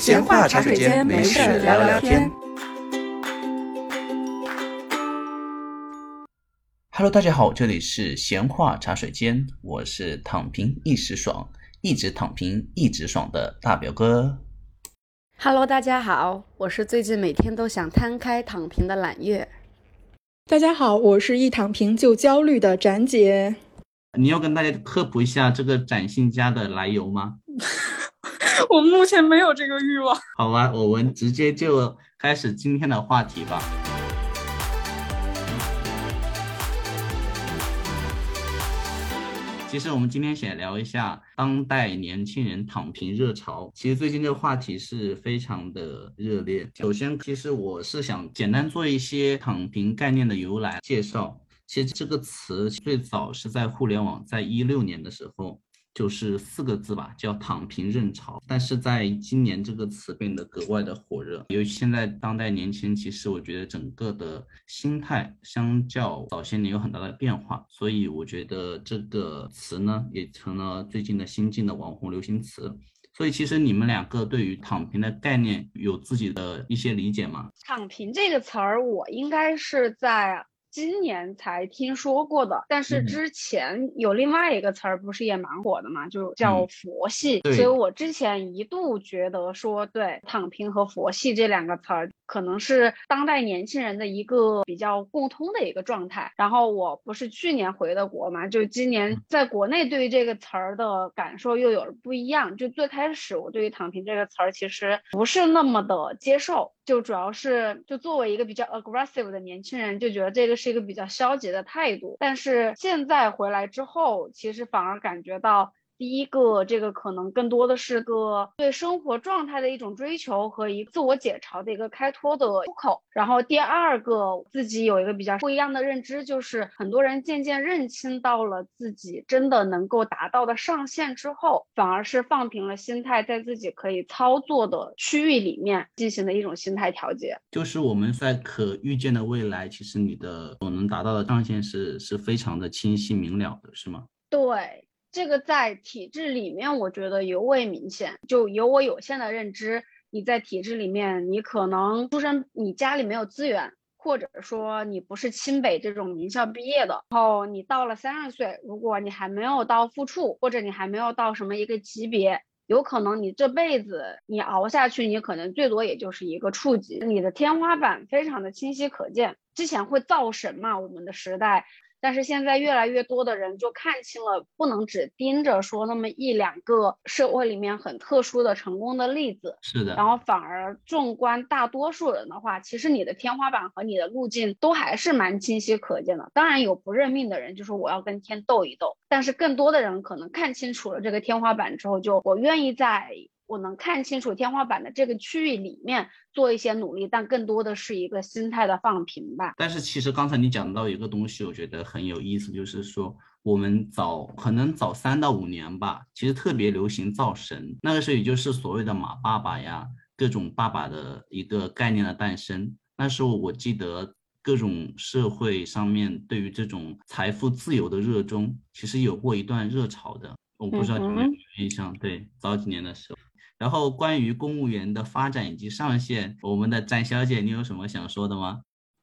闲话茶水间，没事聊聊天。Hello， 大家好，这里是闲话茶水间，我是躺平一时爽，一直躺平一直爽的大表哥。Hello， 大家好，我是最近每天都想摊开躺平的揽月。大家好，我是一躺平就焦虑的展姐。你要跟大家科普一下这个展信家的来由吗？我目前没有这个欲望。好吧，我们直接就开始今天的话题吧。其实我们今天想聊一下当代年轻人躺平热潮，其实最近这个话题是非常的热烈。首先，其实我是想简单做一些躺平概念的由来介绍。其实这个词最早是在互联网，在2016年的时候，就是4个字吧，叫躺平热潮。但是在今年这个词变得格外的火热，由于现在当代年轻人，其实我觉得整个的心态相较早些年有很大的变化，所以我觉得这个词呢也成了最近的新进的网红流行词。所以其实你们两个对于躺平的概念有自己的一些理解吗？躺平这个词儿，我应该是在今年才听说过的，但是之前有另外一个词儿不是也蛮火的嘛，就叫佛系。所以我之前一度觉得说，对，躺平和佛系这两个词儿可能是当代年轻人的一个比较共通的一个状态。然后我不是去年回的国嘛，就今年在国内对于这个词儿的感受又有不一样。就最开始我对于躺平这个词儿其实不是那么的接受，就主要是就作为一个比较 aggressive 的年轻人，就觉得这个是一个比较消极的态度。但是现在回来之后，其实反而感觉到，第一个，这个可能更多的是个对生活状态的一种追求和一个自我解嘲的一个开脱的出口。然后第二个，自己有一个比较不一样的认知，就是很多人渐渐认清到了自己真的能够达到的上限之后，反而是放平了心态，在自己可以操作的区域里面进行的一种心态调节。就是我们在可预见的未来，其实你的所能达到的上限是非常的清晰明了的，是吗？对，这个在体制里面我觉得尤为明显。就由我有限的认知，你在体制里面，你可能出身，你家里没有资源，或者说你不是清北这种名校毕业的，然后你到了30岁，如果你还没有到副处，或者你还没有到什么一个级别，有可能你这辈子你熬下去，你可能最多也就是一个处级，你的天花板非常的清晰可见。之前会造神嘛，我们的时代，但是现在越来越多的人就看清了，不能只盯着说那么一两个社会里面很特殊的成功的例子。是的。然后反而纵观大多数人的话，其实你的天花板和你的路径都还是蛮清晰可见的。当然有不认命的人，就是我要跟天斗一斗，但是更多的人可能看清楚了这个天花板之后，就我愿意在我能看清楚天花板的这个区域里面做一些努力，但更多的是一个心态的放平吧。但是其实刚才你讲到一个东西，我觉得很有意思，就是说我们可能早3到5年吧，其实特别流行造神，那个时候也就是所谓的马爸爸呀，各种爸爸的一个概念的诞生。那时候我记得各种社会上面对于这种财富自由的热衷，其实有过一段热潮的，我不知道你们有没有印象。对，早几年的时候。然后关于公务员的发展以及上限，我们的展小姐，你有什么想说的吗？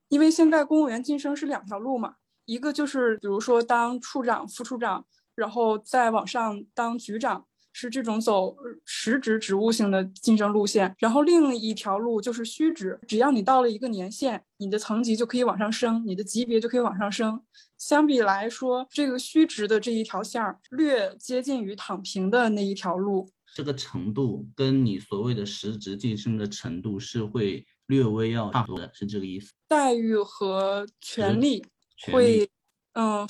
因为现在公务员晋升是2条路嘛，一个就是比如说当处长、副处长，然后再往上当局长，是这种走实职职务性的晋升路线。然后另一条路就是虚职，只要你到了一个年限，你的层级就可以往上升，你的级别就可以往上升。相比来说，这个虚职的这一条线略接近于躺平的那一条路。这个程度跟你所谓的实职晋升的程度是会略微要差不多的，是这个意思。待遇和权利会，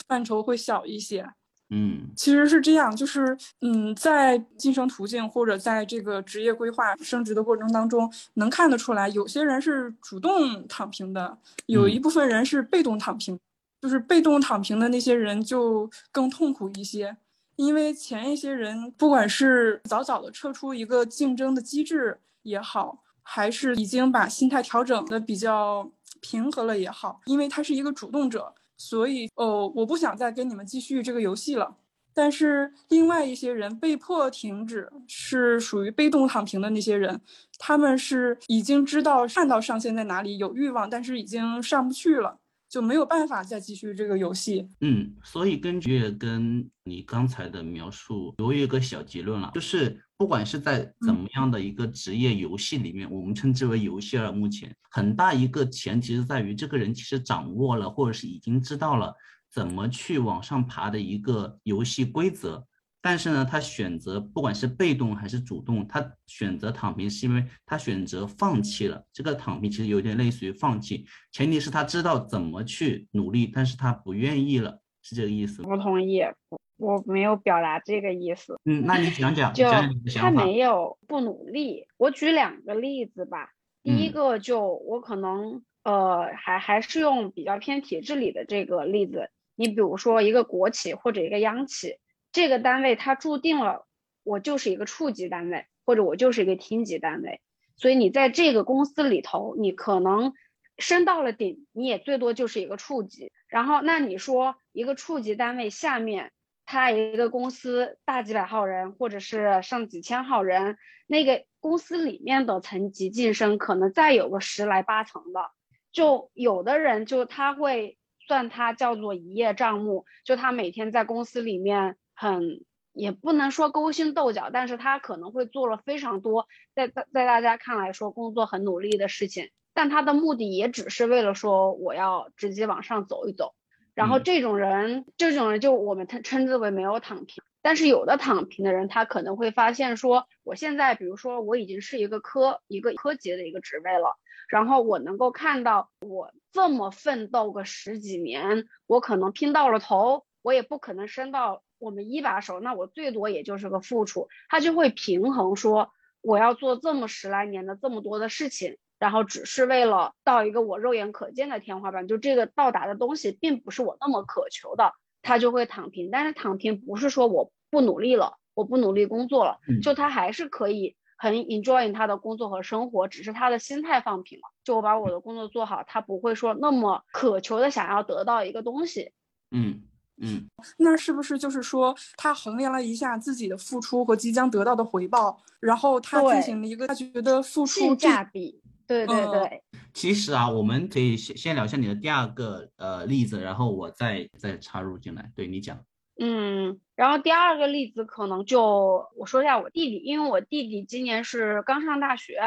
范畴会小一些。嗯，其实是这样，就是在晋升途径或者在这个职业规划升职的过程当中，能看得出来，有些人是主动躺平的，有一部分人是被动躺平，就是被动躺平的那些人就更痛苦一些。因为前一些人不管是早的撤出一个竞争的机制也好，还是已经把心态调整的比较平和了也好，因为他是一个主动者，所以我不想再跟你们继续这个游戏了，但是另外一些人被迫停止，是属于被动躺平的那些人，他们是已经知道看到上限在哪里，有欲望，但是已经上不去了，就没有办法再继续这个游戏。嗯，所以根据跟你刚才的描述，我有一个小结论了，就是不管是在怎么样的一个职业游戏里面，我们称之为游戏了，目前很大一个前提是在于这个人其实掌握了或者是已经知道了怎么去往上爬的一个游戏规则，但是呢他选择不管是被动还是主动，他选择躺平是因为他选择放弃了。这个躺平其实有点类似于放弃，前提是他知道怎么去努力，但是他不愿意了，是这个意思？我同意，我没有表达这个意思。嗯，那你讲你的想法。他没有不努力，我举两个例子吧。第一个就我可能还是用比较偏体制里的这个例子，你比如说一个国企或者一个央企，这个单位它注定了我就是一个处级单位，或者我就是一个厅级单位，所以你在这个公司里头，你可能升到了顶，你也最多就是一个处级。然后那你说一个处级单位下面它一个公司大几百号人或者是上几千号人，那个公司里面的层级晋升可能再有个10来8层的，就有的人就他会算他叫做一叶障目，就他每天在公司里面很也不能说勾心斗角，但是他可能会做了非常多在大家看来说工作很努力的事情，但他的目的也只是为了说我要直接往上走一走。然后这种人就我们称之为没有躺平。但是有的躺平的人，他可能会发现说，我现在比如说我已经是一个科级的一个职位了，然后我能够看到我这么奋斗个10几年，我可能拼到了头，我也不可能升到我们1把手，那我最多也就是个副处。他就会平衡说，我要做这么10来年的这么多的事情，然后只是为了到一个我肉眼可见的天花板，就这个到达的东西并不是我那么渴求的，他就会躺平。但是躺平不是说我不努力了，我不努力工作了，就他还是可以很 enjoy 他的工作和生活，只是他的心态放平了，就我把我的工作做好，他不会说那么渴求的想要得到一个东西。嗯，那是不是就是说他衡量了一下自己的付出和即将得到的回报，然后他进行了一个他觉得付出性价比。对，其实啊，我们可以先聊一下你的第二个例子，然后我再插入进来。对，你讲。然后第二个例子可能就我说一下我弟弟，因为我弟弟今年是刚上大学，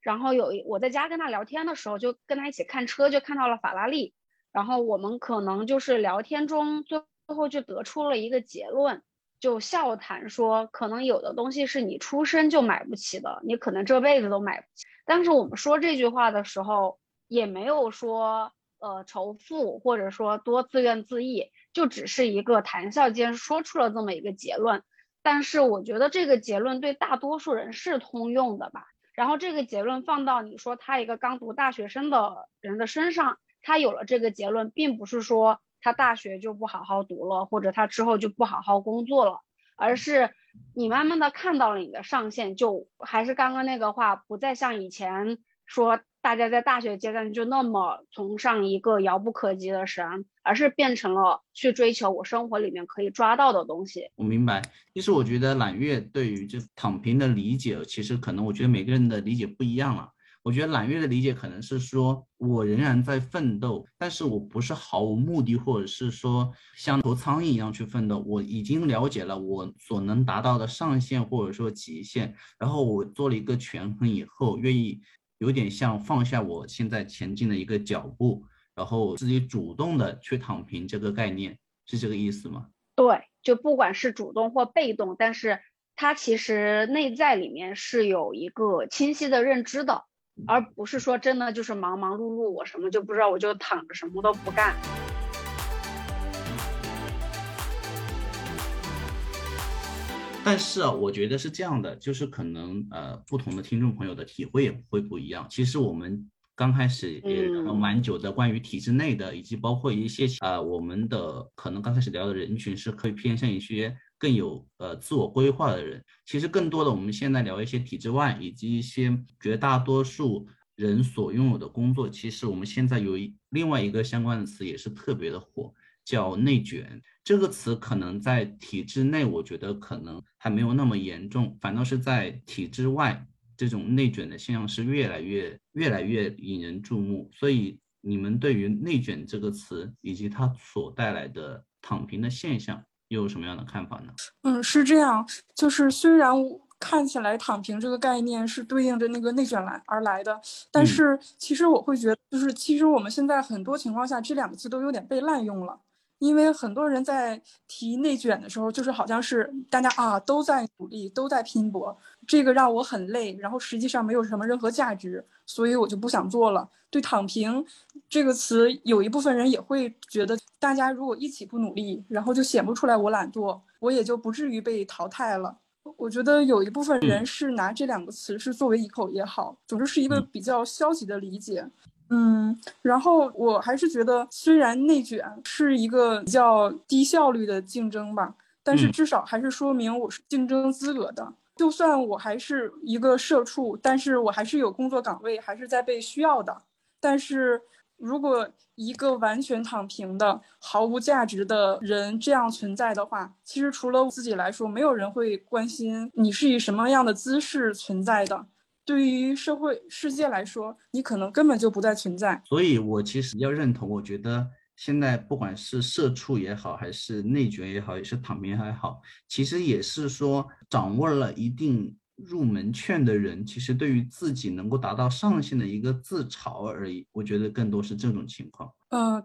然后我在家跟他聊天的时候，就跟他一起看车，就看到了法拉利。然后我们可能就是聊天中最后就得出了一个结论，就笑谈说可能有的东西是你出生就买不起的，你可能这辈子都买不起。但是我们说这句话的时候也没有说仇富或者说多自怨自艾，就只是一个谈笑间说出了这么一个结论。但是我觉得这个结论对大多数人是通用的吧。然后这个结论放到你说他一个刚读大学生的人的身上，他有了这个结论，并不是说他大学就不好好读了，或者他之后就不好好工作了，而是你慢慢的看到了你的上限。就还是刚刚那个话，不再像以前说大家在大学阶段就那么崇尚一个遥不可及的神，而是变成了去追求我生活里面可以抓到的东西。我明白。其实我觉得揽月对于这躺平的理解，其实可能我觉得每个人的理解不一样了。我觉得揽月的理解可能是说，我仍然在奋斗，但是我不是毫无目的，或者是说像头苍蝇一样去奋斗。我已经了解了我所能达到的上限或者说极限，然后我做了一个权衡以后，愿意有点像放下我现在前进的一个脚步，然后自己主动的去躺平。这个概念是这个意思吗？对，就不管是主动或被动，但是它其实内在里面是有一个清晰的认知的，而不是说真的就是忙忙碌碌，我什么就不知道，我就躺着什么都不干。但是啊，我觉得是这样的，就是可能不同的听众朋友的体会也会不一样。其实我们刚开始也聊蛮久的，关于体制内的，以及包括一些我们的可能刚开始聊的人群是可以偏向一些更有自我规划的人。其实更多的我们现在聊一些体制外，以及一些绝大多数人所拥有的工作。其实我们现在有另外一个相关的词也是特别的火，叫内卷。这个词可能在体制内我觉得可能还没有那么严重，反倒是在体制外这种内卷的现象是越来越引人注目。所以你们对于内卷这个词以及它所带来的躺平的现象又有什么样的看法呢？是这样，就是虽然看起来躺平这个概念是对应着那个内卷而来的，但是其实我会觉得，就是其实我们现在很多情况下这两个字都有点被滥用了。因为很多人在提内卷的时候，就是好像是大家啊都在努力，都在拼搏，这个让我很累，然后实际上没有什么任何价值，所以我就不想做了。对躺平这个词，有一部分人也会觉得，大家如果一起不努力，然后就显不出来我懒惰，我也就不至于被淘汰了。我觉得有一部分人是拿这两个词是作为一口也好，总之是一个比较消极的理解。然后我还是觉得，虽然内卷是一个比较低效率的竞争吧，但是至少还是说明我是竞争资格的。就算我还是一个社畜，但是我还是有工作岗位，还是在被需要的。但是如果一个完全躺平的毫无价值的人这样存在的话，其实除了我自己来说，没有人会关心你是以什么样的姿势存在的。对于社会世界来说，你可能根本就不再存在。所以我其实要认同，我觉得现在不管是社畜也好，还是内卷也好，也是躺平也好，其实也是说掌握了一定入门券的人，其实对于自己能够达到上限的一个自嘲而已。我觉得更多是这种情况。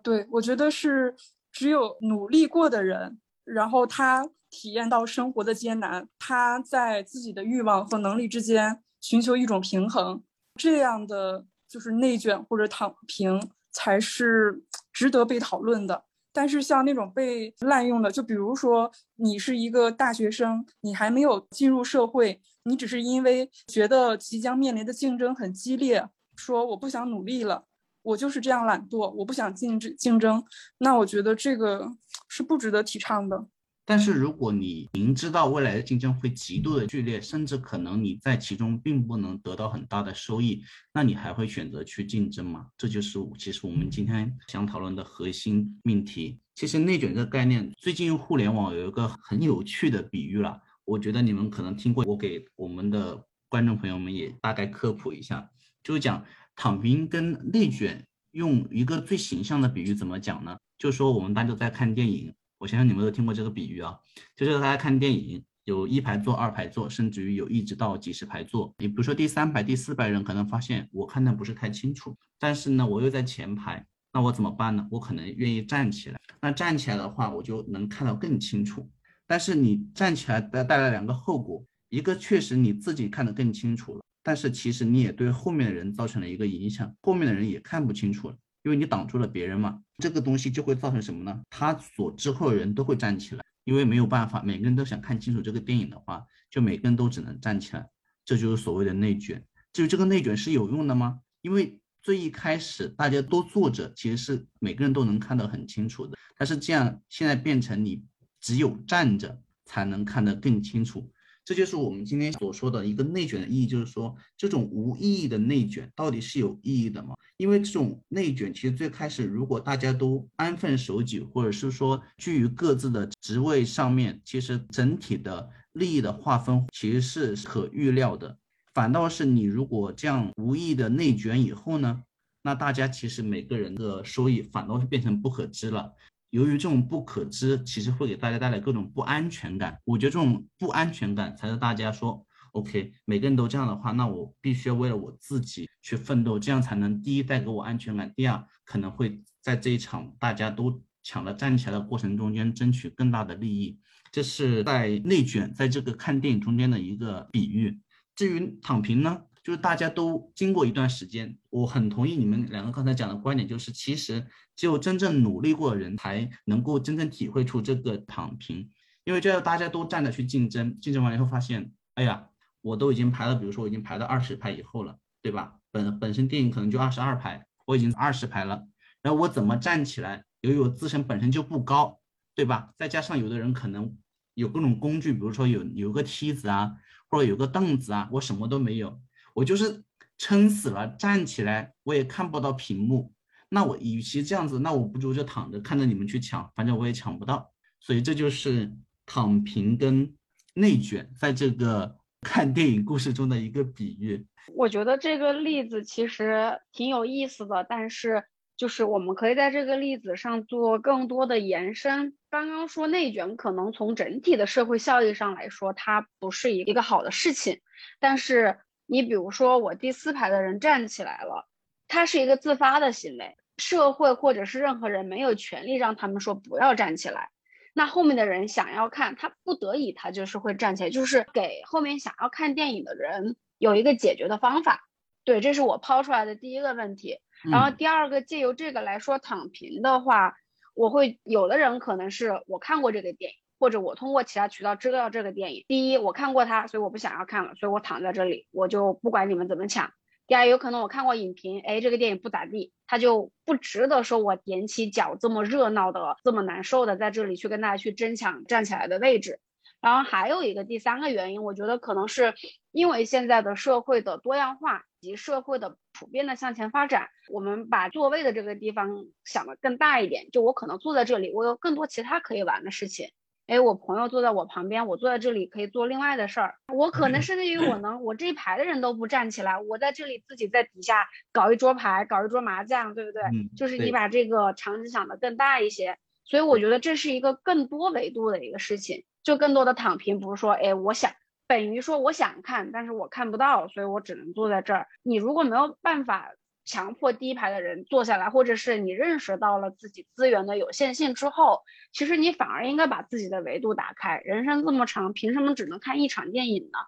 对，我觉得是只有努力过的人，然后他体验到生活的艰难，他在自己的欲望和能力之间寻求一种平衡，这样的就是内卷或者躺平才是值得被讨论的。但是像那种被滥用的，就比如说你是一个大学生，你还没有进入社会，你只是因为觉得即将面临的竞争很激烈，说我不想努力了，我就是这样懒惰，我不想竞争，那我觉得这个是不值得提倡的。但是如果你明知道未来的竞争会极度的剧烈，甚至可能你在其中并不能得到很大的收益，那你还会选择去竞争吗？这就是其实我们今天想讨论的核心命题。其实内卷这个概念，最近互联网有一个很有趣的比喻了，我觉得你们可能听过，我给我们的观众朋友们也大概科普一下，就是讲躺平跟内卷用一个最形象的比喻怎么讲呢？就是说我们大家都在看电影，我相信你们都听过这个比喻啊，就是大家看电影有一排座、二排座，甚至于有一直到几十排座。你比如说第3排、第4排人可能发现我看的不是太清楚，但是呢我又在前排，那我怎么办呢？我可能愿意站起来，那站起来的话我就能看到更清楚。但是你站起来带来两个后果，一个确实你自己看得更清楚了，但是其实你也对后面的人造成了一个影响，后面的人也看不清楚了，因为你挡住了别人嘛。这个东西就会造成什么呢？他所之后的人都会站起来，因为没有办法，每个人都想看清楚这个电影的话，就每个人都只能站起来，这就是所谓的内卷。至于这个内卷是有用的吗？因为最一开始大家都坐着，其实是每个人都能看得很清楚的，但是这样现在变成你只有站着才能看得更清楚。这就是我们今天所说的一个内卷的意义，就是说这种无意义的内卷到底是有意义的吗？因为这种内卷其实最开始如果大家都安分守己，或者是说居于各自的职位上面，其实整体的利益的划分其实是可预料的。反倒是你如果这样无意义的内卷以后呢，那大家其实每个人的收益反倒是变成不可知了。由于这种不可知，其实会给大家带来各种不安全感。我觉得这种不安全感才是大家说 OK， 每个人都这样的话，那我必须为了我自己去奋斗，这样才能第一带给我安全感，第二可能会在这一场大家都抢了站起来的过程中间争取更大的利益。这是在内卷在这个看电影中间的一个比喻。至于躺平呢，就是大家都经过一段时间，我很同意你们两个刚才讲的观点，就是其实只有真正努力过的人才能够真正体会出这个躺平。因为这大家都站着去竞争，竞争完以后发现，哎呀，我都已经排了，比如说我已经排到20排以后了，对吧？本身电影可能就22排，我已经20排了，然后我怎么站起来？由于我自身本身就不高，对吧？再加上有的人可能有各种工具，比如说有个梯子啊，或者有个凳子啊，我什么都没有。我就是撑死了站起来我也看不到屏幕，那我与其这样子，那我不如就躺着看着你们去抢，反正我也抢不到。所以这就是躺平跟内卷在这个看电影故事中的一个比喻。我觉得这个例子其实挺有意思的，但是就是我们可以在这个例子上做更多的延伸。刚刚说内卷可能从整体的社会效益上来说它不是一个好的事情，但是你比如说我第四排的人站起来了，它是一个自发的行为，社会或者是任何人没有权利让他们说不要站起来，那后面的人想要看，他不得已他就是会站起来，就是给后面想要看电影的人有一个解决的方法。对，这是我抛出来的第一个问题。然后第二个，借由这个来说躺平的话，我会有的人可能是我看过这个电影，或者我通过其他渠道知道这个电影，第一我看过它，所以我不想要看了，所以我躺在这里，我就不管你们怎么抢。第二，有可能我看过影评，哎，这个电影不咋地，它就不值得说我踮起脚这么热闹的这么难受的在这里去跟大家去争抢站起来的位置。然后还有一个第三个原因，我觉得可能是因为现在的社会的多样化及社会的普遍的向前发展，我们把座位的这个地方想得更大一点，就我可能坐在这里我有更多其他可以玩的事情，哎，我朋友坐在我旁边，我坐在这里可以做另外的事儿。我可能甚至于我这一排的人都不站起来，我在这里自己在底下搞一桌牌，搞一桌麻将，对不对？就是你把这个场景想得更大一些。所以我觉得这是一个更多维度的一个事情，就更多的躺平不是说哎我想，等于说我想看但是我看不到，所以我只能坐在这儿。你如果没有办法强迫第一排的人坐下来，或者是你认识到了自己资源的有限性之后，其实你反而应该把自己的维度打开。人生这么长，凭什么只能看一场电影呢？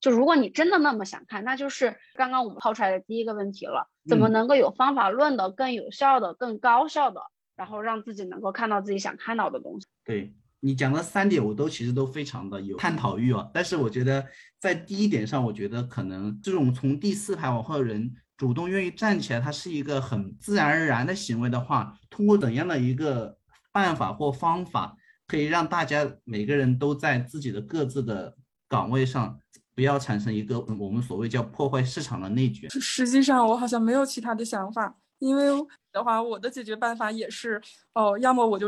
就如果你真的那么想看，那就是刚刚我们抛出来的第一个问题了，怎么能够有方法论的更有效的更高效的然后让自己能够看到自己想看到的东西。对，你讲了三点，我都其实都非常的有探讨欲啊。但是我觉得在第一点上，我觉得可能这种从第四排往后的人主动愿意站起来，它是一个很自然而然的行为的话，通过怎样的一个办法或方法，可以让大家每个人都在自己的各自的岗位上，不要产生一个我们所谓叫破坏市场的内卷。实际上我好像没有其他的想法，因为的话我的解决办法也是要么我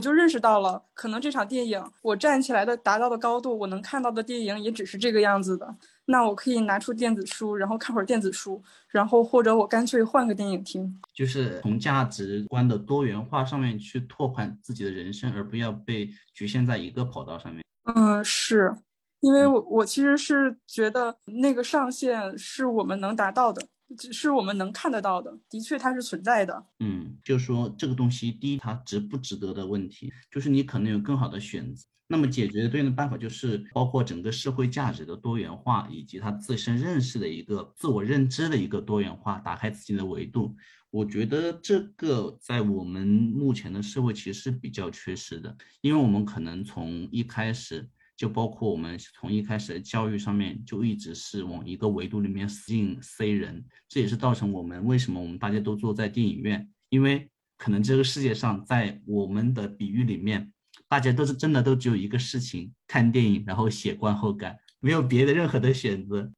就认识到了可能这场电影我站起来的达到的高度，我能看到的电影也只是这个样子的，那我可以拿出电子书然后看会儿电子书，然后或者我干脆换个电影厅，就是从价值观的多元化上面去拓宽自己的人生，而不要被局限在一个跑道上面。是因为我其实是觉得那个上限是我们能达到的，是我们能看得到的，的确它是存在的。就是说这个东西，第一它值不值得的问题，就是你可能有更好的选择。那么解决对应的办法就是包括整个社会价值的多元化，以及他自身认识的一个自我认知的一个多元化，打开自己的维度。我觉得这个在我们目前的社会其实是比较缺失的，因为我们可能从一开始，就包括我们从一开始的教育上面就一直是往一个维度里面硬塞人，这也是造成我们为什么我们大家都坐在电影院，因为可能这个世界上在我们的比喻里面大家都是真的都只有一个事情，看电影然后写观后感，没有别的任何的选择。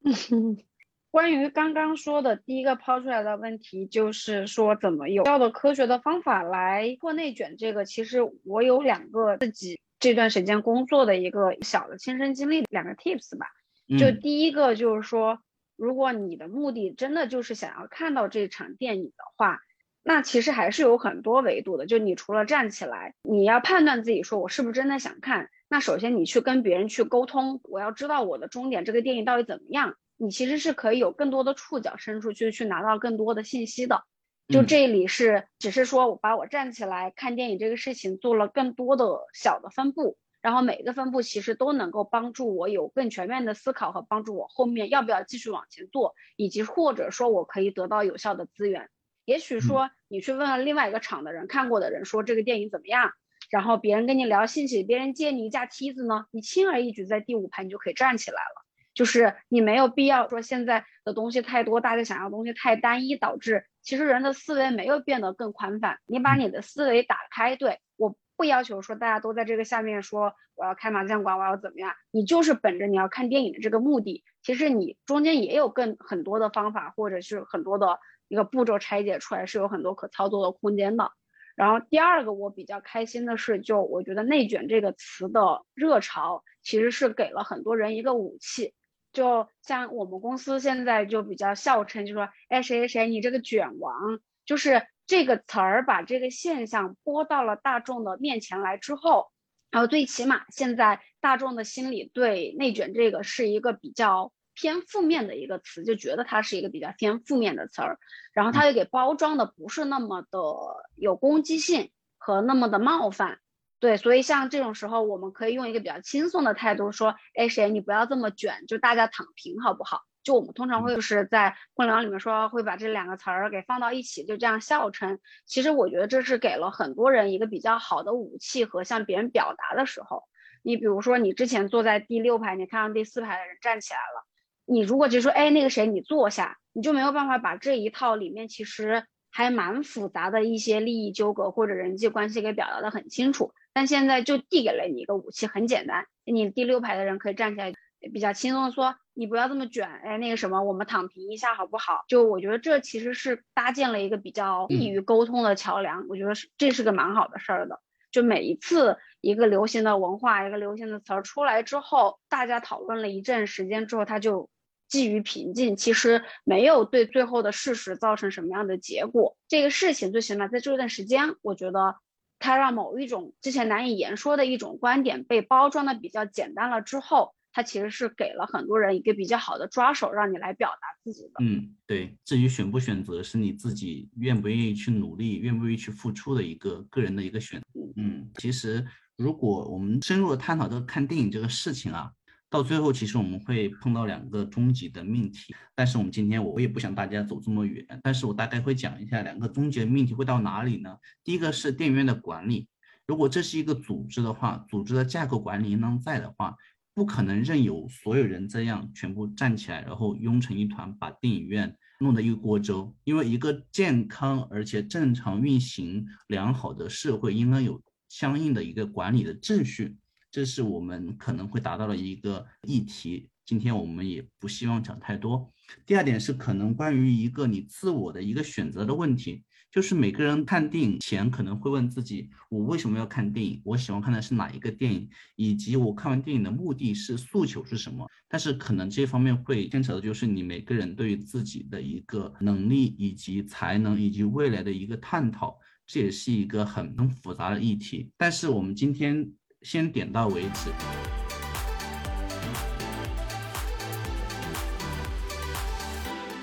关于刚刚说的第一个抛出来的问题，就是说怎么有效的科学的方法来破内卷，这个其实我有两个自己这段时间工作的一个小的亲身经历，两个 tips 吧。就第一个就是说，如果你的目的真的就是想要看到这场电影的话，那其实还是有很多维度的，就你除了站起来，你要判断自己说我是不是真的想看，那首先你去跟别人去沟通，我要知道我的终点这个电影到底怎么样，你其实是可以有更多的触角伸出去去拿到更多的信息的。就这里是只是说我把我站起来看电影这个事情做了更多的小的分布，然后每个分布其实都能够帮助我有更全面的思考，和帮助我后面要不要继续往前做，以及或者说我可以得到有效的资源。也许说你去问了另外一个场的人，看过的人说这个电影怎么样，然后别人跟你聊兴起，别人借你一架梯子呢，你轻而易举在第五排你就可以站起来了。就是你没有必要说现在的东西太多，大家想要的东西太单一，导致其实人的思维没有变得更宽泛。你把你的思维打开，对，我不要求说大家都在这个下面说我要开麻将馆，我要怎么样，你就是本着你要看电影的这个目的，其实你中间也有很多的方法，或者是很多的一个步骤拆解出来，是有很多可操作的空间的。然后第二个我比较开心的是，就我觉得内卷这个词的热潮其实是给了很多人一个武器，就像我们公司现在就比较笑称，就说哎谁谁谁你这个卷王，就是这个词儿把这个现象播到了大众的面前来之后，然后最起码现在大众的心理对内卷这个是一个比较偏负面的一个词，就觉得它是一个比较偏负面的词儿，然后它又给包装的不是那么的有攻击性和那么的冒犯。对，所以像这种时候我们可以用一个比较轻松的态度说，哎谁你不要这么卷，就大家躺平好不好，就我们通常会就是在互联网里面说会把这两个词儿给放到一起，就这样笑称。其实我觉得这是给了很多人一个比较好的武器和向别人表达的时候，你比如说你之前坐在第六排，你看到第四排的人站起来了，你如果只说哎那个谁你坐下，你就没有办法把这一套里面其实还蛮复杂的一些利益纠葛或者人际关系给表达的很清楚，但现在就递给了你一个武器，很简单，你第六排的人可以站起来比较轻松的说你不要这么卷，哎那个什么我们躺平一下好不好，就我觉得这其实是搭建了一个比较易于沟通的桥梁，我觉得这是个蛮好的事儿的。就每一次一个流行的文化一个流行的词儿出来之后，大家讨论了一阵时间之后，它就基于平静，其实没有对最后的事实造成什么样的结果，这个事情最起码在这段时间我觉得它让某一种之前难以言说的一种观点被包装的比较简单了之后，它其实是给了很多人一个比较好的抓手让你来表达自己的。嗯，对，至于选不选择是你自己愿不愿意去努力愿不愿意去付出的一个个人的一个选择。嗯，其实如果我们深入的探讨这个看电影这个事情啊，到最后其实我们会碰到两个终极的命题，但是我们今天我也不想大家走这么远，但是我大概会讲一下两个终极的命题会到哪里呢。第一个是电影院的管理，如果这是一个组织的话，组织的架构管理应当在的话，不可能任由所有人这样全部站起来然后拥成一团把电影院弄得一锅粥，因为一个健康而且正常运行良好的社会应该有相应的一个管理的秩序，这是我们可能会达到的一个议题，今天我们也不希望讲太多。第二点是可能关于一个你自我的一个选择的问题，就是每个人看电影前可能会问自己，我为什么要看电影，我喜欢看的是哪一个电影，以及我看完电影的目的是诉求是什么，但是可能这方面会牵扯的就是你每个人对于自己的一个能力以及才能以及未来的一个探讨，这也是一个很复杂的议题，但是我们今天先点到为止。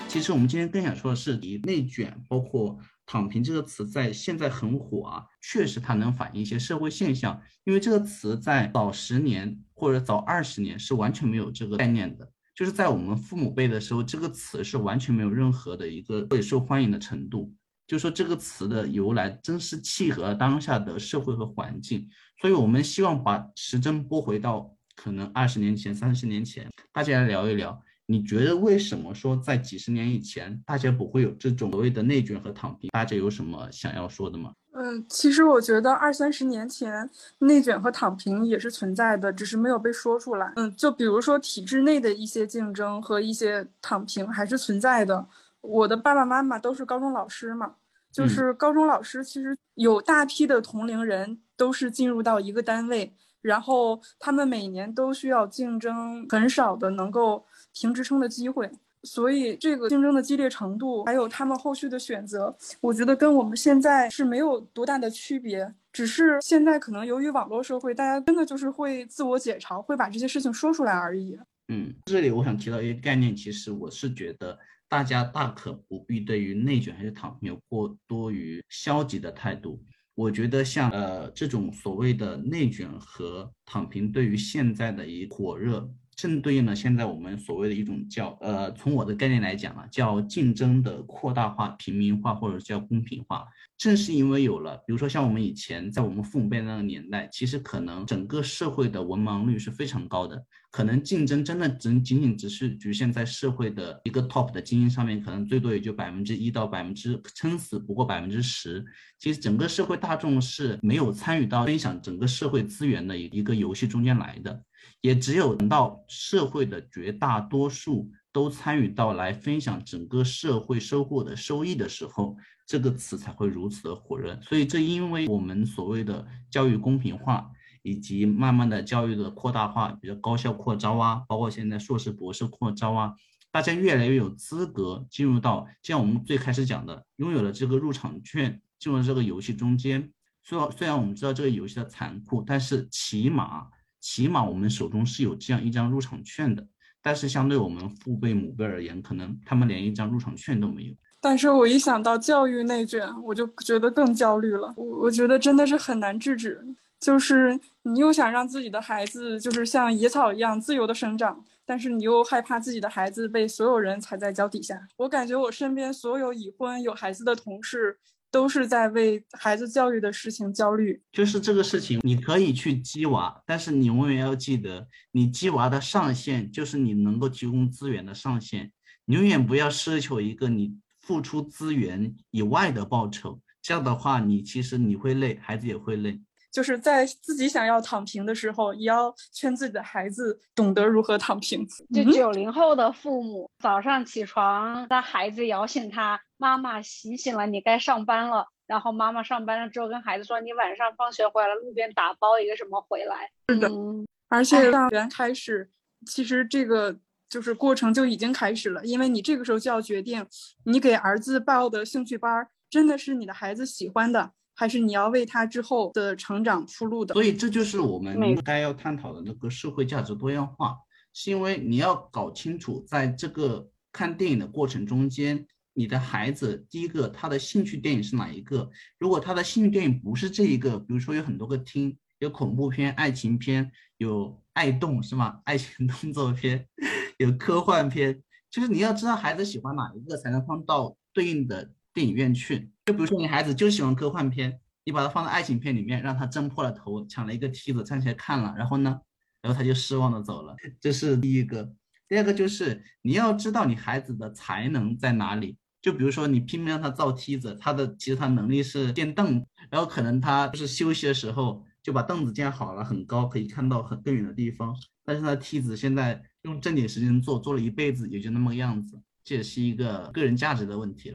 其实我们今天更想说的是以内卷包括躺平这个词在现在很火啊，确实它能反映一些社会现象，因为这个词在早10年或者早20年是完全没有这个概念的，就是在我们父母辈的时候这个词是完全没有任何的一个会受欢迎的程度，就说这个词的由来真是契合当下的社会和环境，所以我们希望把时针拨回到可能20年前30年前，大家来聊一聊，你觉得为什么说在几十年以前大家不会有这种所谓的内卷和躺平，大家有什么想要说的吗？其实我觉得20-30年前内卷和躺平也是存在的，只是没有被说出来。就比如说体制内的一些竞争和一些躺平还是存在的，我的爸爸妈妈都是高中老师嘛，就是高中老师其实有大批的同龄人都是进入到一个单位，然后他们每年都需要竞争很少的能够评职称的机会，所以这个竞争的激烈程度还有他们后续的选择，我觉得跟我们现在是没有多大的区别，只是现在可能由于网络社会大家真的就是会自我解嘲，会把这些事情说出来而已。这里我想提到一个概念，其实我是觉得大家大可不必对于内卷还是躺平有过多于消极的态度，我觉得像这种所谓的内卷和躺平对于现在的一火热正对应了现在我们所谓的一种叫从我的概念来讲啊，叫竞争的扩大化平民化或者叫公平化，正是因为有了比如说像我们以前在我们父母辈那个年代，其实可能整个社会的文盲率是非常高的，可能竞争真的仅仅只是局限在社会的一个 top 的精英上面，可能最多也就1%到撑死不过10%，其实整个社会大众是没有参与到分享整个社会资源的一个游戏中间来的，也只有等到社会的绝大多数都参与到来分享整个社会收获的收益的时候，这个词才会如此的火热。所以这因为我们所谓的教育公平化以及慢慢的教育的扩大化，比如高校扩招啊，包括现在硕士博士扩招啊，大家越来越有资格进入到，像我们最开始讲的，拥有了这个入场券进入这个游戏中间。虽然我们知道这个游戏的残酷，但是起码我们手中是有这样一张入场券的。但是相对我们父辈母辈而言，可能他们连一张入场券都没有。但是我一想到教育内卷，我就觉得更焦虑了。我觉得真的是很难制止，就是你又想让自己的孩子就是像野草一样自由的生长，但是你又害怕自己的孩子被所有人踩在脚底下。我感觉我身边所有已婚有孩子的同事都是在为孩子教育的事情焦虑。就是这个事情你可以去激娃，但是你永远要记得，你激娃的上限就是你能够提供资源的上限，你永远不要奢求一个你付出资源以外的报酬，这样的话你其实你会累，孩子也会累。就是在自己想要躺平的时候，也要劝自己的孩子懂得如何躺平。就90后的父母，早上起床让孩子摇醒他，妈妈醒醒了，你该上班了，然后妈妈上班了之后跟孩子说，你晚上放学回来路边打包一个什么回来。是的，而且上学开始，其实这个就是过程就已经开始了，因为你这个时候就要决定，你给儿子报的兴趣班真的是你的孩子喜欢的，还是你要为他之后的成长铺路的。所以这就是我们应该要探讨的那个社会价值多样化，是因为你要搞清楚，在这个看电影的过程中间，你的孩子第一个他的兴趣电影是哪一个。如果他的兴趣电影不是这一个，比如说有很多个厅，有恐怖片、爱情片，有爱动是吗？爱情动作片，有科幻片，就是你要知道孩子喜欢哪一个，才能放到对应的电影院去。就比如说你孩子就喜欢科幻片，你把它放在爱情片里面，让他挣破了头，抢了一个梯子站起来看了，然后他就失望的走了。这是第一个。第二个就是你要知道你孩子的才能在哪里。就比如说你拼命让他造梯子，其实他能力是垫凳，然后可能他就是休息的时候就把凳子建好了，很高，可以看到很更远的地方，但是他梯子现在用正经时间做了一辈子也就那么个样子，这也是一个个人价值的问题。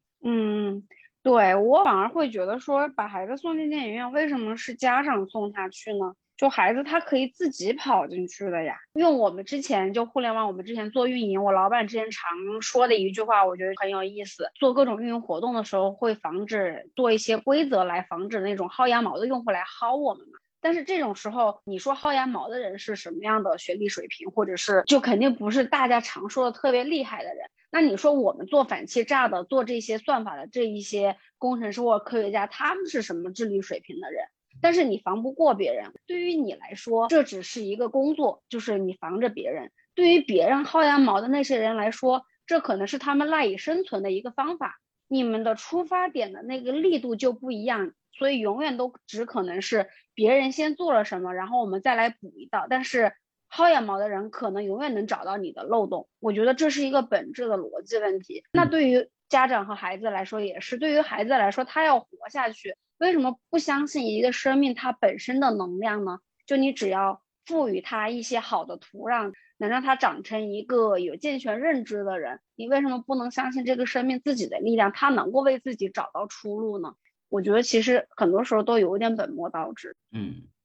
对，我反而会觉得说，把孩子送进电影院，为什么是家长送他去呢？就孩子他可以自己跑进去的呀。因为我们之前就互联网，我们之前做运营，我老板之前常说的一句话，我觉得很有意思。做各种运营活动的时候，会防止做一些规则来防止那种薅羊毛的用户来薅我们嘛。但是这种时候，你说薅羊毛的人是什么样的学历水平，或者是就肯定不是大家常说的特别厉害的人。那你说我们做反欺诈的，做这些算法的这一些工程师或科学家，他们是什么智力水平的人？但是你防不过别人，对于你来说这只是一个工作，就是你防着别人。对于别人薅羊毛的那些人来说，这可能是他们赖以生存的一个方法。你们的出发点的那个力度就不一样，所以永远都只可能是别人先做了什么，然后我们再来补一道，但是薅羊毛的人可能永远能找到你的漏洞。我觉得这是一个本质的逻辑问题。那对于家长和孩子来说也是，对于孩子来说，他要活下去，为什么不相信一个生命它本身的能量呢？就你只要赋予他一些好的土壤，能让他长成一个有健全认知的人，你为什么不能相信这个生命自己的力量，他能够为自己找到出路呢？我觉得其实很多时候都有点本末倒置。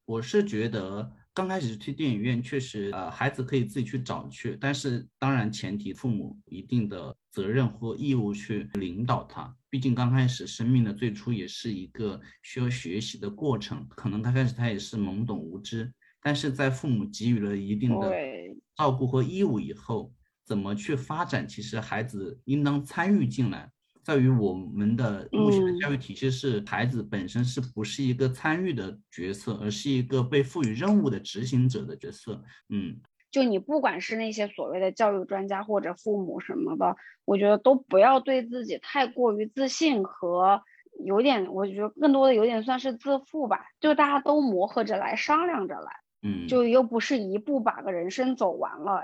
我是觉得刚开始去电影院确实孩子可以自己去找去，但是当然前提父母一定的责任或义务去领导他，毕竟刚开始生命的最初也是一个需要学习的过程，可能刚开始他也是懵懂无知，但是在父母给予了一定的照顾和义务以后，怎么去发展其实孩子应当参与进来。在于我们的目前的教育体系是，孩子本身是不是一个参与的角色，而是一个被赋予任务的执行者的角色。就你不管是那些所谓的教育专家或者父母什么的，我觉得都不要对自己太过于自信和有点，我觉得更多的有点算是自负吧，就大家都磨合着来，商量着来，就又不是一步把个人生走完了。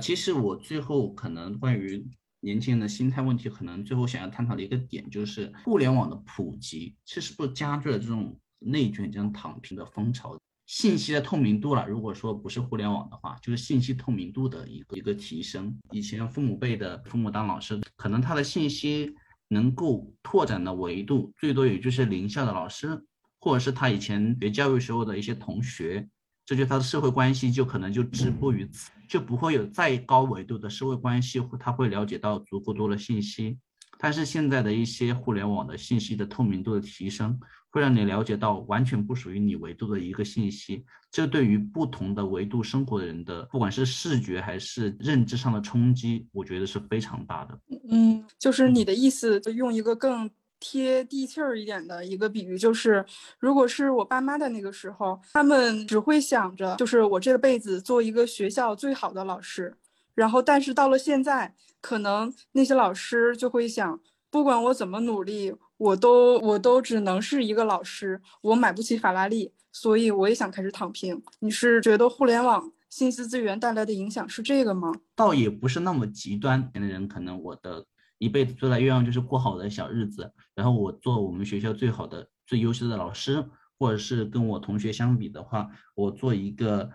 其实我最后可能关于年轻人的心态问题，可能最后想要探讨的一个点就是互联网的普及，是不是加剧了这种内卷、这样躺平的风潮？信息的透明度了，如果说不是互联网的话，就是信息透明度的一个提升。以前父母辈的父母当老师，可能他的信息能够拓展的维度最多也就是邻校的老师，或者是他以前学教育时候的一些同学，这就他的社会关系就可能就止步于此，就不会有再高维度的社会关系，他会了解到足够多的信息。但是现在的一些互联网的信息的透明度的提升，会让你了解到完全不属于你维度的一个信息，这对于不同的维度生活的人的不管是视觉还是认知上的冲击，我觉得是非常大的。就是你的意思，就用一个更贴地气儿一点的一个比喻，就是如果是我爸妈的那个时候，他们只会想着就是我这辈子做一个学校最好的老师，然后但是到了现在，可能那些老师就会想，不管我怎么努力，我都只能是一个老师，我买不起法拉利，所以我也想开始躺平。你是觉得互联网信息资源带来的影响是这个吗？倒也不是那么极端的人，可能我的一辈子最大愿望就是过好的小日子，然后我做我们学校最好的最优秀的老师，或者是跟我同学相比的话，我做一个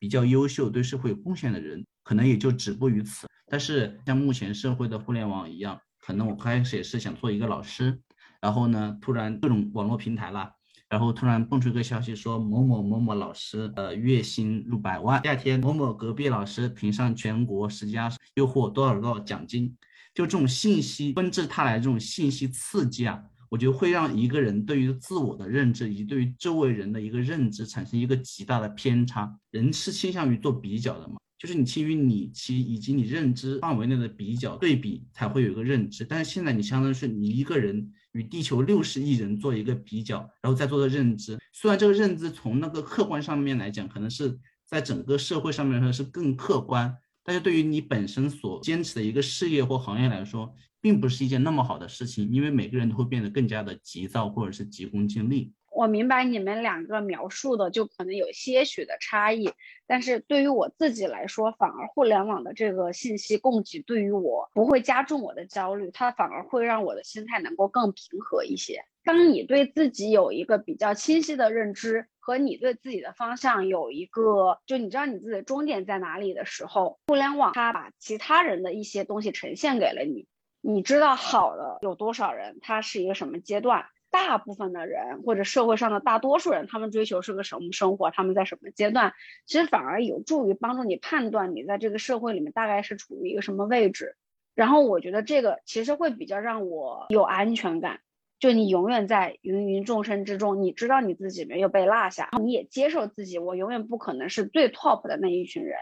比较优秀对社会有贡献的人，可能也就止步于此。但是像目前社会的互联网一样，可能我开始也是想做一个老师，然后呢突然各种网络平台啦，然后突然蹦出一个消息说某某某某老师月薪入100万，第二天某某隔壁老师评上全国10佳，又获多少奖金。就这种信息纷至沓来，这种信息刺激啊，我觉得会让一个人对于自我的认知以及对于周围人的一个认知产生一个极大的偏差。人是倾向于做比较的嘛，就是你基于你以及你认知范围内的比较对比才会有一个认知。但是现在你相当于是你一个人与地球60亿人做一个比较，然后再做个认知。虽然这个认知从那个客观上面来讲，可能是在整个社会上面来说是更客观，但是对于你本身所坚持的一个事业或行业来说，并不是一件那么好的事情，因为每个人都会变得更加的急躁或者是急功近利。我明白你们两个描述的就可能有些许的差异，但是对于我自己来说，反而互联网的这个信息供给对于我不会加重我的焦虑，它反而会让我的心态能够更平和一些。当你对自己有一个比较清晰的认知，和你对自己的方向有一个，就你知道你自己的终点在哪里的时候，互联网它把其他人的一些东西呈现给了你，你知道好的有多少人，他是一个什么阶段，大部分的人或者社会上的大多数人，他们追求是个什么生活，他们在什么阶段，其实反而有助于帮助你判断你在这个社会里面大概是处于一个什么位置。然后我觉得这个其实会比较让我有安全感，就你永远在芸芸众生之中，你知道你自己没有被落下，你也接受自己，我永远不可能是最 top 的那一群人，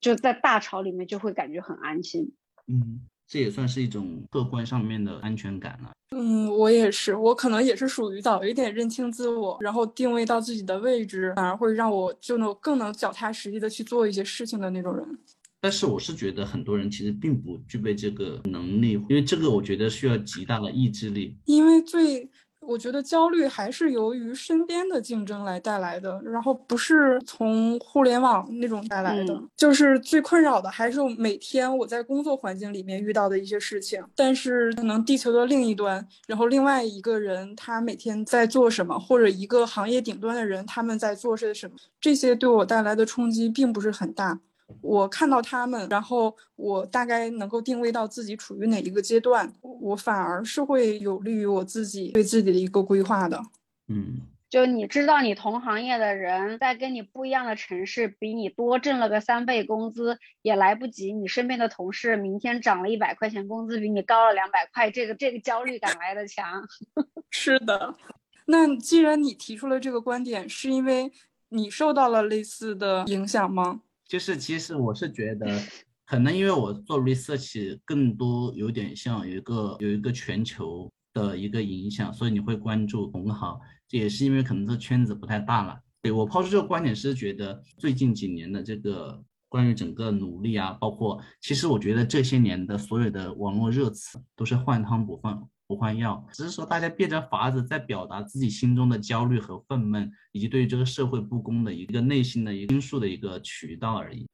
就在大潮里面就会感觉很安心。这也算是一种客观上面的安全感了。我也是，我可能也是属于早一点认清自我，然后定位到自己的位置，反而会让我就能更能脚踏实地的去做一些事情的那种人。但是我是觉得很多人其实并不具备这个能力，因为这个我觉得需要极大的意志力。因为我觉得焦虑还是由于身边的竞争来带来的，然后不是从互联网那种带来的。就是最困扰的还是每天我在工作环境里面遇到的一些事情，但是可能地球的另一端，然后另外一个人他每天在做什么，或者一个行业顶端的人他们在做些什么，这些对我带来的冲击并不是很大。我看到他们，然后我大概能够定位到自己处于哪一个阶段，我反而是会有利于我自己对自己的一个规划的。就你知道你同行业的人在跟你不一样的城市比你多挣了个3倍工资也来不及，你身边的同事明天涨了100块钱，工资比你高了200块，这个焦虑感来得强。是的。那既然你提出了这个观点，是因为你受到了类似的影响吗？就是其实我是觉得可能因为我做 research 更多有点像有一个全球的一个影响，所以你会关注同行，这也是因为可能这圈子不太大了。对，我抛出这个观点是觉得最近几年的这个关于整个努力啊，包括其实我觉得这些年的所有的网络热词都是换汤不换药，只是说大家变着法子在表达自己心中的焦虑和愤懑，以及对于这个社会不公的一个内心的一个因素的一个渠道而已。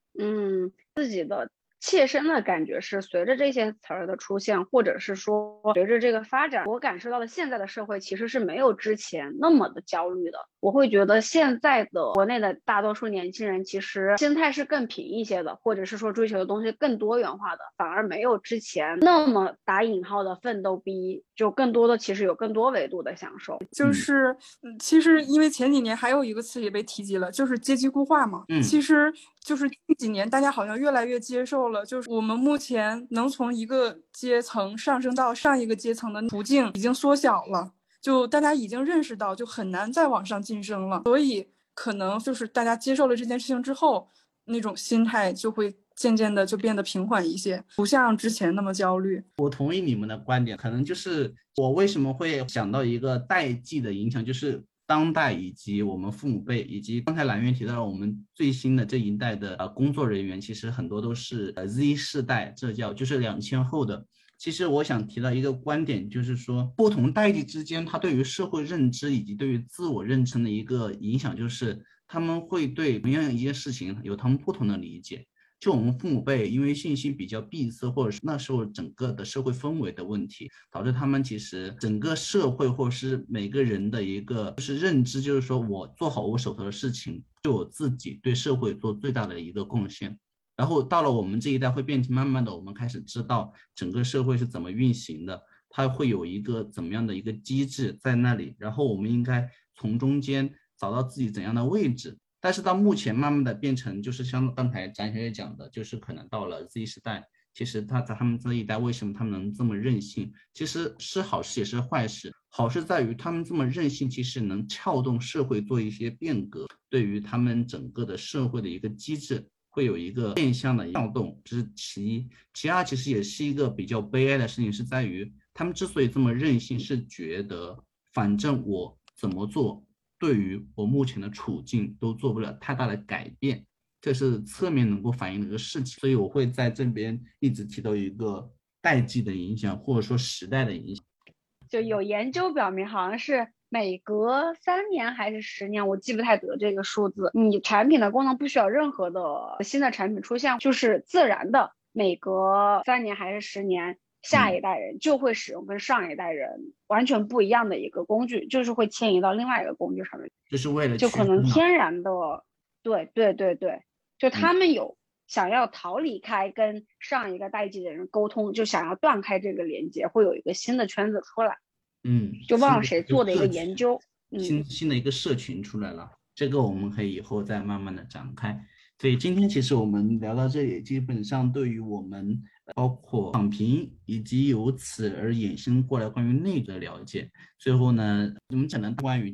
自己的切身的感觉是，随着这些词儿的出现，或者是说随着这个发展，我感受到了现在的社会其实是没有之前那么的焦虑的。我会觉得现在的国内的大多数年轻人其实心态是更平一些的，或者是说追求的东西更多元化的，反而没有之前那么打引号的奋斗逼，就更多的其实有更多维度的享受。就是其实因为前几年还有一个词也被提及了，就是阶级固化嘛。其实就是近几年大家好像越来越接受了，就是我们目前能从一个阶层上升到上一个阶层的途径已经缩小了，就大家已经认识到就很难再往上晋升了，所以可能就是大家接受了这件事情之后，那种心态就会渐渐的就变得平缓一些，不像之前那么焦虑。我同意你们的观点，可能就是我为什么会想到一个代际的影响，就是当代以及我们父母辈，以及刚才蓝渊提到我们最新的这一代的工作人员，其实很多都是Z 世代，这叫就是2000后的。其实我想提到一个观点，就是说不同代际之间它对于社会认知以及对于自我认知的一个影响，就是他们会对同样一件事情有他们不同的理解。就我们父母辈因为信息比较闭塞，或者是那时候整个的社会氛围的问题，导致他们其实整个社会或者是每个人的一个就是认知，就是说我做好我手头的事情，就我自己对社会做最大的一个贡献。然后到了我们这一代会变成慢慢的我们开始知道整个社会是怎么运行的，它会有一个怎么样的一个机制在那里，然后我们应该从中间找到自己怎样的位置。但是到目前慢慢的变成就是像刚才展小姐讲的，就是可能到了 Z 时代，其实他们这一代为什么他们能这么任性，其实是好事也是坏事。好事在于他们这么任性其实能撬动社会做一些变革，对于他们整个的社会的一个机制会有一个变相的撬动，这是其一。其二其实也是一个比较悲哀的事情，是在于他们之所以这么任性，是觉得反正我怎么做对于我目前的处境都做不了太大的改变，这是侧面能够反映的一个事情。所以我会在这边一直提到一个代际的影响，或者说时代的影响。就有研究表明好像是每隔3年还是10年，我记不太得这个数字，你产品的功能不需要任何的新的产品出现，就是自然的每隔3年还是10年，下一代人就会使用跟上一代人完全不一样的一个工具，就是会迁移到另外一个工具上面，就是为了就可能天然的，对，就他们有想要逃离开跟上一个代际的人沟通，就想要断开这个连接，会有一个新的圈子出来。就忘了谁做的一个研究，新的一个社群出来了，这个我们可以以后再慢慢的展开。所以今天其实我们聊到这里，基本上对于我们包括躺平以及由此而衍生过来关于内卷的了解。最后呢，我们讲的关于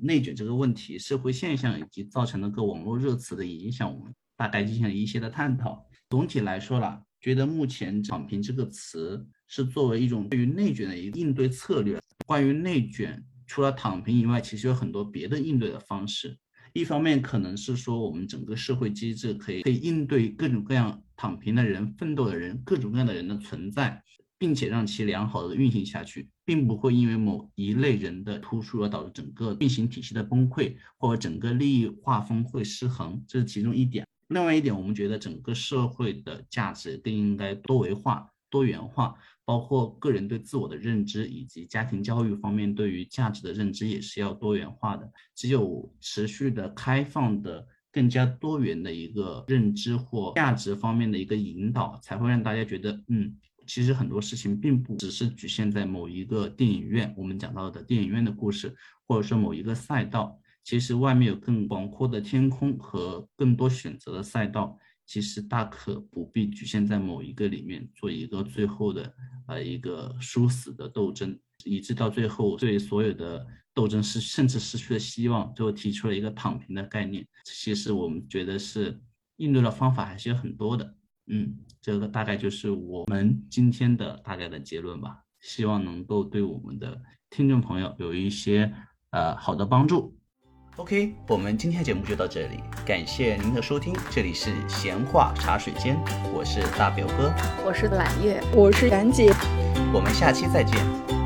内卷这个问题、社会现象以及造成的各网络热词的影响，我们大概进行了一些的探讨。总体来说啦，觉得目前躺平这个词是作为一种对于内卷的一个应对策略。关于内卷，除了躺平以外，其实有很多别的应对的方式。一方面可能是说我们整个社会机制可以应对各种各样躺平的人、奋斗的人、各种各样的人的存在，并且让其良好的运行下去，并不会因为某一类人的突出而导致整个运行体系的崩溃，或者整个利益划分会失衡，这是其中一点。另外一点，我们觉得整个社会的价值更应该多维化、多元化，包括个人对自我的认知以及家庭教育方面对于价值的认知也是要多元化的。只有持续的开放的更加多元的一个认知或价值方面的一个引导，才会让大家觉得其实很多事情并不只是局限在某一个电影院，我们讲到的电影院的故事，或者说某一个赛道，其实外面有更广阔的天空和更多选择的赛道，其实大可不必局限在某一个里面做一个最后的一个殊死的斗争，以致到最后对所有的斗争甚至失去了希望，最后提出了一个躺平的概念。其实我们觉得是应对的方法还是有很多的。这个大概就是我们今天的大概的结论吧，希望能够对我们的听众朋友有一些好的帮助。OK， 我们今天的节目就到这里，感谢您的收听，这里是闲话茶水间，我是大表哥，我是蓝月，我是袁姐，我们下期再见。